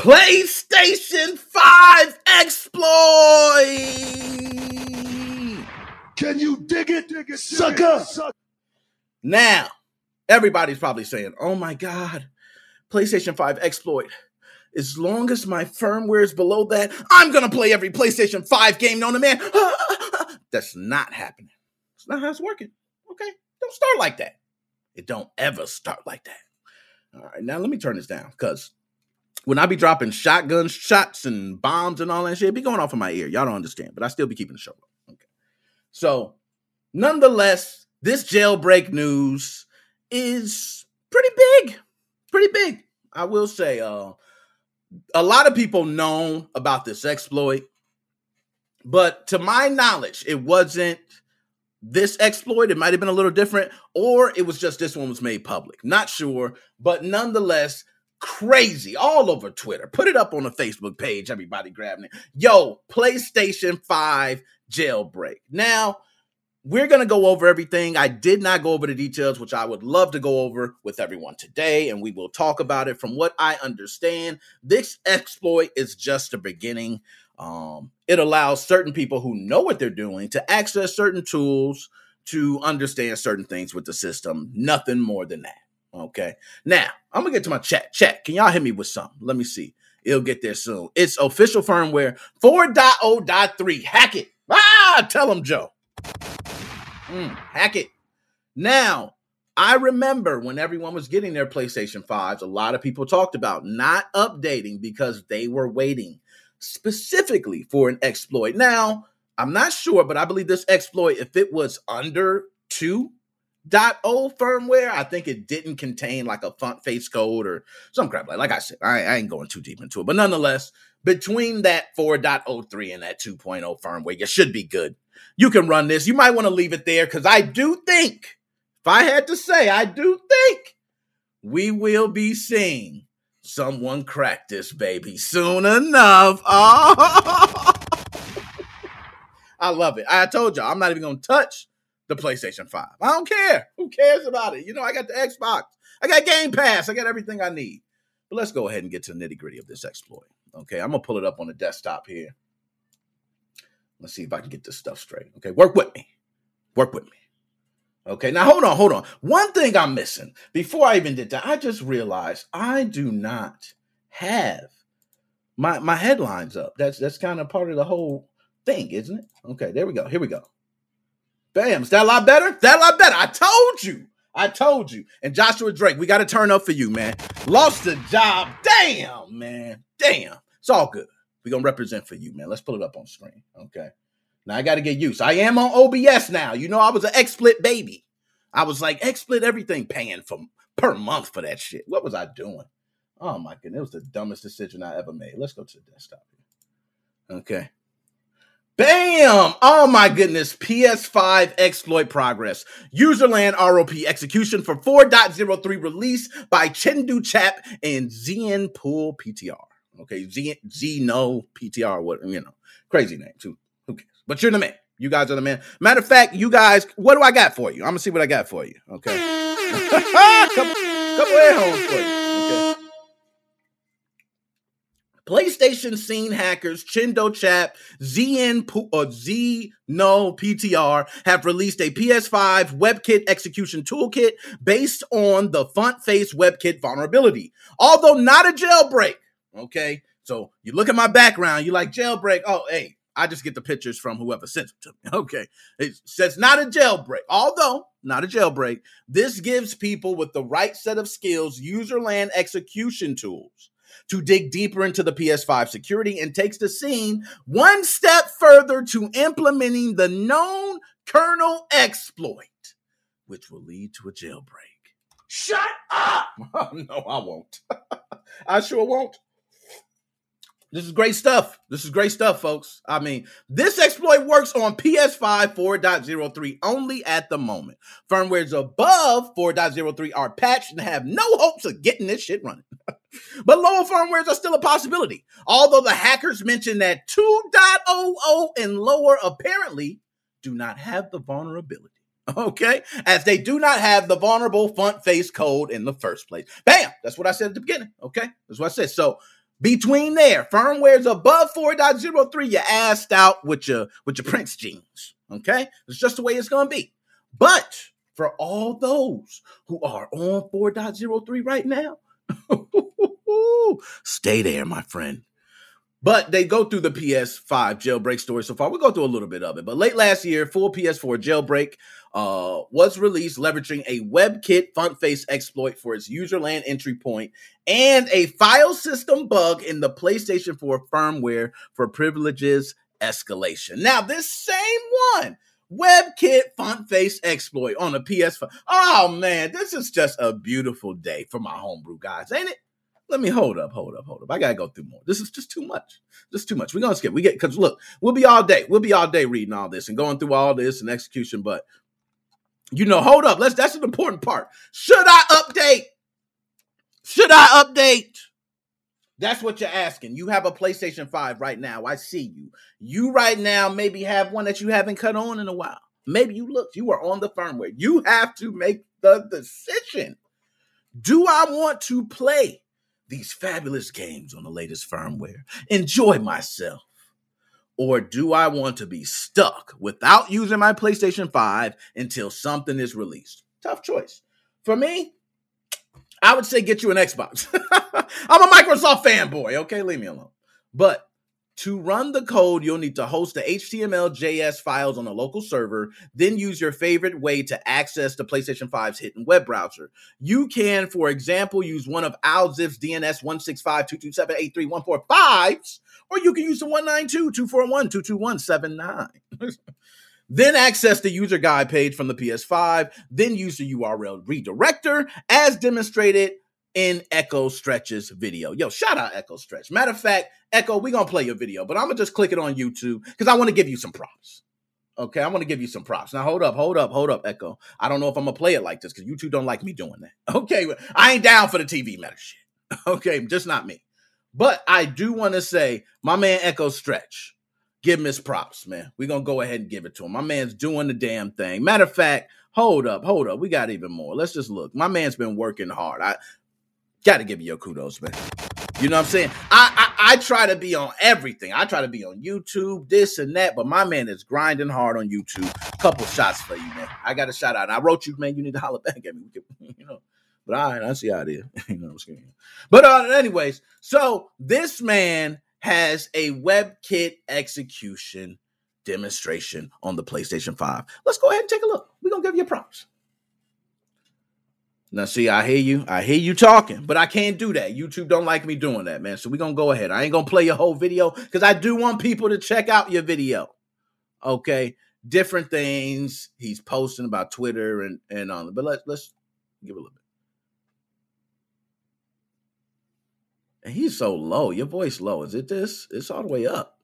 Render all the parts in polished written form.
PlayStation 5 exploit! Can you dig it sucker? Now, everybody's probably saying, oh my God, PlayStation 5 exploit. As long as my firmware is below that, I'm going to play every PlayStation 5 game known to man. That's not happening. It's not how it's working. Okay? Don't start like that. It don't ever start like that. All right, now let me turn this down, because when I be dropping shotgun shots and bombs and all that shit, it be going off in my ear. Y'all don't understand, but I still be keeping the show up. Okay. So, nonetheless, this jailbreak news is pretty big. Pretty big. I will say, a lot of people known about this exploit, but to my knowledge, it wasn't this exploit. It might have been a little different, or it was just this one was made public. Not sure, but nonetheless, crazy all over Twitter. Put it up on the Facebook page. Everybody grabbing it. Yo, PlayStation 5 jailbreak. Now, we're going to go over everything. I did not go over the details, which I would love to go over with everyone today, and we will talk about it. From what I understand, this exploit is just the beginning. It allows certain people who know what they're doing to access certain tools to understand certain things with the system. Nothing more than that. Okay. Now, I'm going to get to my chat. Chat, can y'all hit me with something? Let me see. It'll get there soon. It's official firmware 4.0.3. Hack it. Ah, tell them, Joe. Hack it. Now, I remember when everyone was getting their PlayStation 5s, a lot of people talked about not updating because they were waiting specifically for an exploit. Now, I'm not sure, but I believe this exploit, if it was under 2.0 firmware, I think it didn't contain like a font face code or some crap. Like I said, I ain't going too deep into it. But nonetheless, between that 4.03 and that 2.0 firmware, you should be good. You can run this. You might want to leave it there, because I do think, if I had to say, I do think we will be seeing someone crack this baby soon enough. Oh, I love it. I told y'all, I'm not even going to touch the PlayStation 5. I don't care. Who cares about it? You know, I got the Xbox. I got Game Pass. I got everything I need. But let's go ahead and get to the nitty-gritty of this exploit. Okay, I'm going to pull it up on the desktop here. Let's see if I can get this stuff straight. Okay, work with me. Okay, now hold on. One thing I'm missing, before I even did that, I just realized I do not have my headlines up. That's kind of part of the whole thing, isn't it? Okay, there we go. Here we go. Bam, is that a lot better? I told you. And Joshua Drake, we got to turn up for you, man. Lost the job. Damn, man. Damn. It's all good. We're going to represent for you, man. Let's pull it up on screen. Okay. Now, I got to get used. I am on OBS now. You know, I was an XSplit baby. I was like, XSplit everything, paying for per month for that shit. What was I doing? Oh, my goodness. It was the dumbest decision I ever made. Let's go to the desktop. Okay. Bam! Oh my goodness. PS5 exploit progress. Userland ROP execution for 4.03 release by Chendo Chap and ZNullPtr. Okay, ZNullPtr, what, you know, crazy name too. Who cares? But you're the man. You guys are the man. Matter of fact, you guys, what do I got for you? I'm going to see what I got for you. Okay. Couple air holes for you. Okay. PlayStation scene hackers Chendo Chap, ZNullPtr have released a PS5 WebKit execution toolkit based on the font face WebKit vulnerability. Although not a jailbreak. Okay, so you look at my background, you like jailbreak. Oh, hey, I just get the pictures from whoever sent them to me. Okay, it says not a jailbreak. Although not a jailbreak, this gives people with the right set of skills userland execution tools to dig deeper into the PS5 security and takes the scene one step further to implementing the known kernel exploit, which will lead to a jailbreak. Shut up! No, I won't. I sure won't. This is great stuff. This is great stuff, folks. I mean, this exploit works on PS5 4.03 only at the moment. Firmwares above 4.03 are patched and have no hopes of getting this shit running. But lower firmwares are still a possibility. Although the hackers mentioned that 2.00 and lower apparently do not have the vulnerability. Okay, as they do not have the vulnerable font face code in the first place. Bam, that's what I said at the beginning. Okay, that's what I said. So Between there, firmware's above 4.03, you're assed out with your Prince jeans, okay? It's just the way it's going to be. But for all those who are on 4.03 right now, stay there, my friend. But they go through the PS5 jailbreak story so far. We'll go through a little bit of it. But late last year, full PS4 jailbreak was released leveraging a WebKit font-face exploit for its user land entry point and a file system bug in the PlayStation 4 firmware for privileges escalation. Now, this same one, WebKit font-face exploit on a PS5. Oh, man, this is just a beautiful day for my homebrew guys, ain't it? Let me hold up. I got to go through more. This is just too much. We're going to skip. Because look, we'll be all day reading all this and going through all this and execution. But, hold up. That's an important part. Should I update? That's what you're asking. You have a PlayStation 5 right now. I see you. You right now maybe have one that you haven't cut on in a while. Maybe you are on the firmware. You have to make the decision. Do I want to play these fabulous games on the latest firmware, enjoy myself? Or do I want to be stuck without using my PlayStation 5 until something is released? Tough choice. For me, I would say get you an Xbox. I'm a Microsoft fanboy, okay? Leave me alone. But to run the code, you'll need to host the HTML JS files on a local server, then use your favorite way to access the PlayStation 5's hidden web browser. You can, for example, use one of Alzip's DNS 165.227.83.145s, or you can use the 192.241.221.79. Then access the user guide page from the PS5, then use the URL redirector as demonstrated in Echo Stretch's video. Yo, shout out Echo Stretch. Matter of fact, Echo, we're going to play your video, but I'm going to just click it on YouTube because I want to give you some props. Okay, I want to give you some props. Now, hold up, Echo. I don't know if I'm going to play it like this because you two don't like me doing that. Okay, I ain't down for the TV meta shit. Okay, just not me. But I do want to say, my man Echo Stretch, give him his props, man. We're going to go ahead and give it to him. My man's doing the damn thing. Matter of fact, hold up. We got even more. Let's just look. My man's been working hard. I gotta give you your kudos, man. You know what I'm saying? I try to be on everything. I try to be on YouTube, this and that, but my man is grinding hard on YouTube. Couple shots for you, man. I got a shout out. I wrote you, man. You need to holler back at me. But all right, I see how it is. You know what I'm saying? But anyways, so this man has a WebKit execution demonstration on the PlayStation 5. Let's go ahead and take a look. We're gonna give you props. Now, see, I hear you talking, but I can't do that. YouTube don't like me doing that, man. So we're going to go ahead. I ain't going to play your whole video because I do want people to check out your video. Okay. Different things he's posting about Twitter and on. But let's give it a little bit. And he's so low. Your voice low. Is it this? It's all the way up.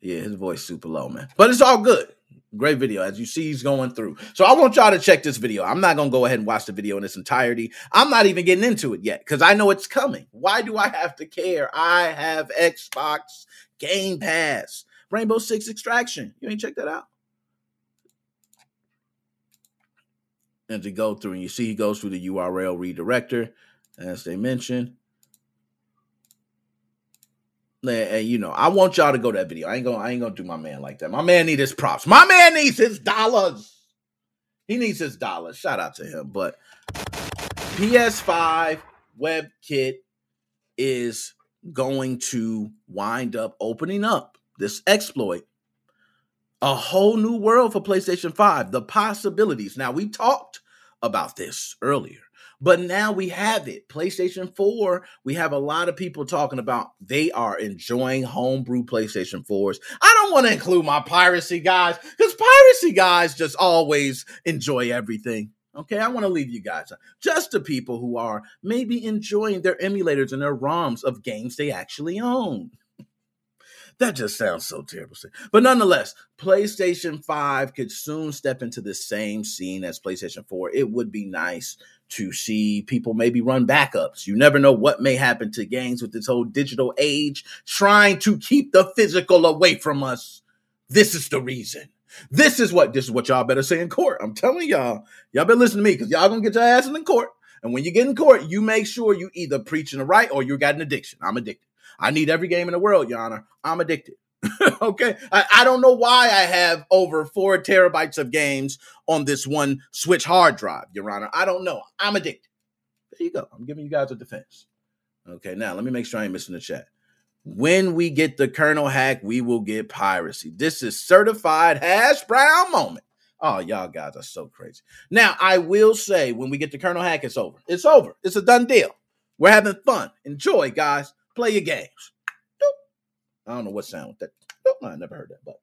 Yeah, his voice super low, man. But it's all good. Great video. As you see, he's going through. So I want y'all to check this video. I'm not going to go ahead and watch the video in its entirety. I'm not even getting into it yet because I know it's coming. Why do I have to care? I have Xbox, Game Pass, Rainbow Six Extraction. You ain't check that out? And to go through, and you see he goes through the URL redirector, as they mentioned. And I want y'all to go to that video. I ain't gonna do my man like that. My man needs his props. My man needs his dollars. He needs his dollars. Shout out to him. But PS5 WebKit is going to wind up opening up this exploit. A whole new world for PlayStation 5. The possibilities. Now, we talked about this earlier. But now we have it. PlayStation 4, we have a lot of people talking about they are enjoying homebrew PlayStation 4s. I don't want to include my piracy guys because piracy guys just always enjoy everything. Okay, I want to leave you guys just to people who are maybe enjoying their emulators and their ROMs of games they actually own. That just sounds so terrible. But nonetheless, PlayStation 5 could soon step into the same scene as PlayStation 4. It would be nice to see people maybe run backups. You never know what may happen to games with this whole digital age trying to keep the physical away from us. This is the reason. This is what y'all better say in court. I'm telling y'all better listen to me because y'all gonna get your ass in the court. And when you get in court, you make sure you either preaching the right or you got an addiction. I'm addicted. I need every game in the world, Your Honor. I'm addicted. Okay. I don't know why I have over 4 terabytes of games on this one Switch hard drive, Your Honor. I don't know. I'm addicted. There you go. I'm giving you guys a defense. Okay. Now, let me make sure I ain't missing the chat. When we get the kernel hack, we will get piracy. This is certified hash brown moment. Oh, y'all guys are so crazy. Now, I will say when we get the kernel hack, it's over. It's over. It's a done deal. We're having fun. Enjoy, guys. Play your games. I don't know what sound that. I never heard that, but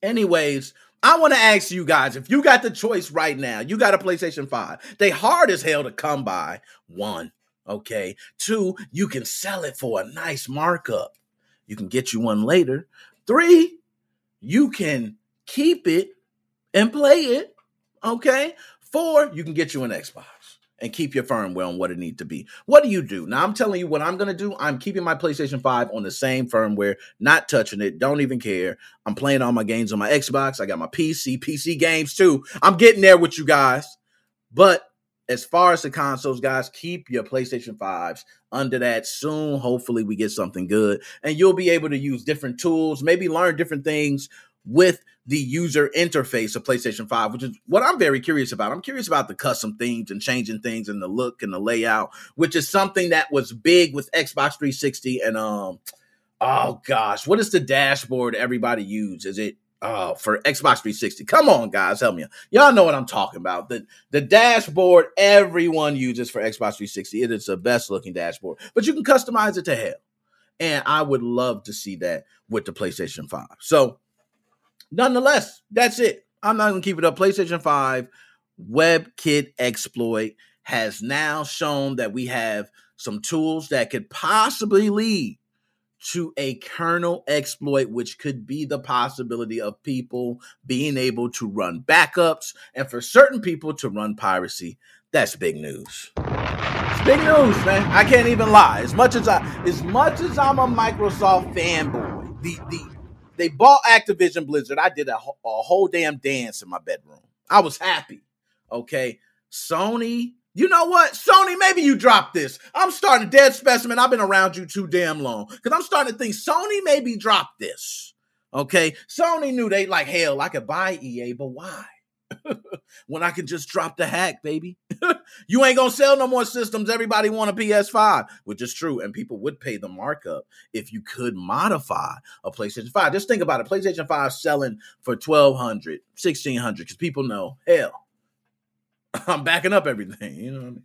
anyways, I want to ask you guys, if you got the choice right now, you got a PlayStation 5. They hard as hell to come by. 1, okay. 2, you can sell it for a nice markup. You can get you one later. 3, you can keep it and play it, okay? 4, you can get you an Xbox and keep your firmware on what it needs to be. What do you do? Now, I'm telling you what I'm going to do. I'm keeping my PlayStation 5 on the same firmware, not touching it, don't even care. I'm playing all my games on my Xbox. I got my PC games too. I'm getting there with you guys. But as far as the consoles, guys, keep your PlayStation 5s under that. Soon, hopefully, we get something good. And you'll be able to use different tools, maybe learn different things with the user interface of PlayStation 5, which is what I'm very curious about. I'm curious about the custom themes and changing things and the look and the layout, which is something that was big with Xbox 360 and, oh gosh, what is the dashboard everybody uses? Is it, for Xbox 360? Come on, guys, help me out. Y'all know what I'm talking about. The dashboard everyone uses for Xbox 360. It is the best looking dashboard, but you can customize it to hell. And I would love to see that with the PlayStation 5. So, nonetheless, that's it. I'm not going to keep it up. PlayStation 5 WebKit exploit has now shown that we have some tools that could possibly lead to a kernel exploit, which could be the possibility of people being able to run backups and for certain people to run piracy. That's big news. It's big news, man. I can't even lie. As much as I'm a Microsoft fanboy, they bought Activision Blizzard. I did a whole damn dance in my bedroom. I was happy. Okay. Sony, you know what? Sony, maybe you dropped this. I'm starting to, Dead Specimen, I've been around you too damn long. Because I'm starting to think Sony maybe dropped this. Okay. Sony knew they like, hell, I could buy EA, but why? When I can just drop the hack, baby. You ain't gonna sell no more systems. Everybody want a PS5, which is true, and people would pay the markup if you could modify a PlayStation 5. Just think about it. PlayStation 5 selling for $1,200, $1,600, because people know, hell, I'm backing up everything. You know what I mean?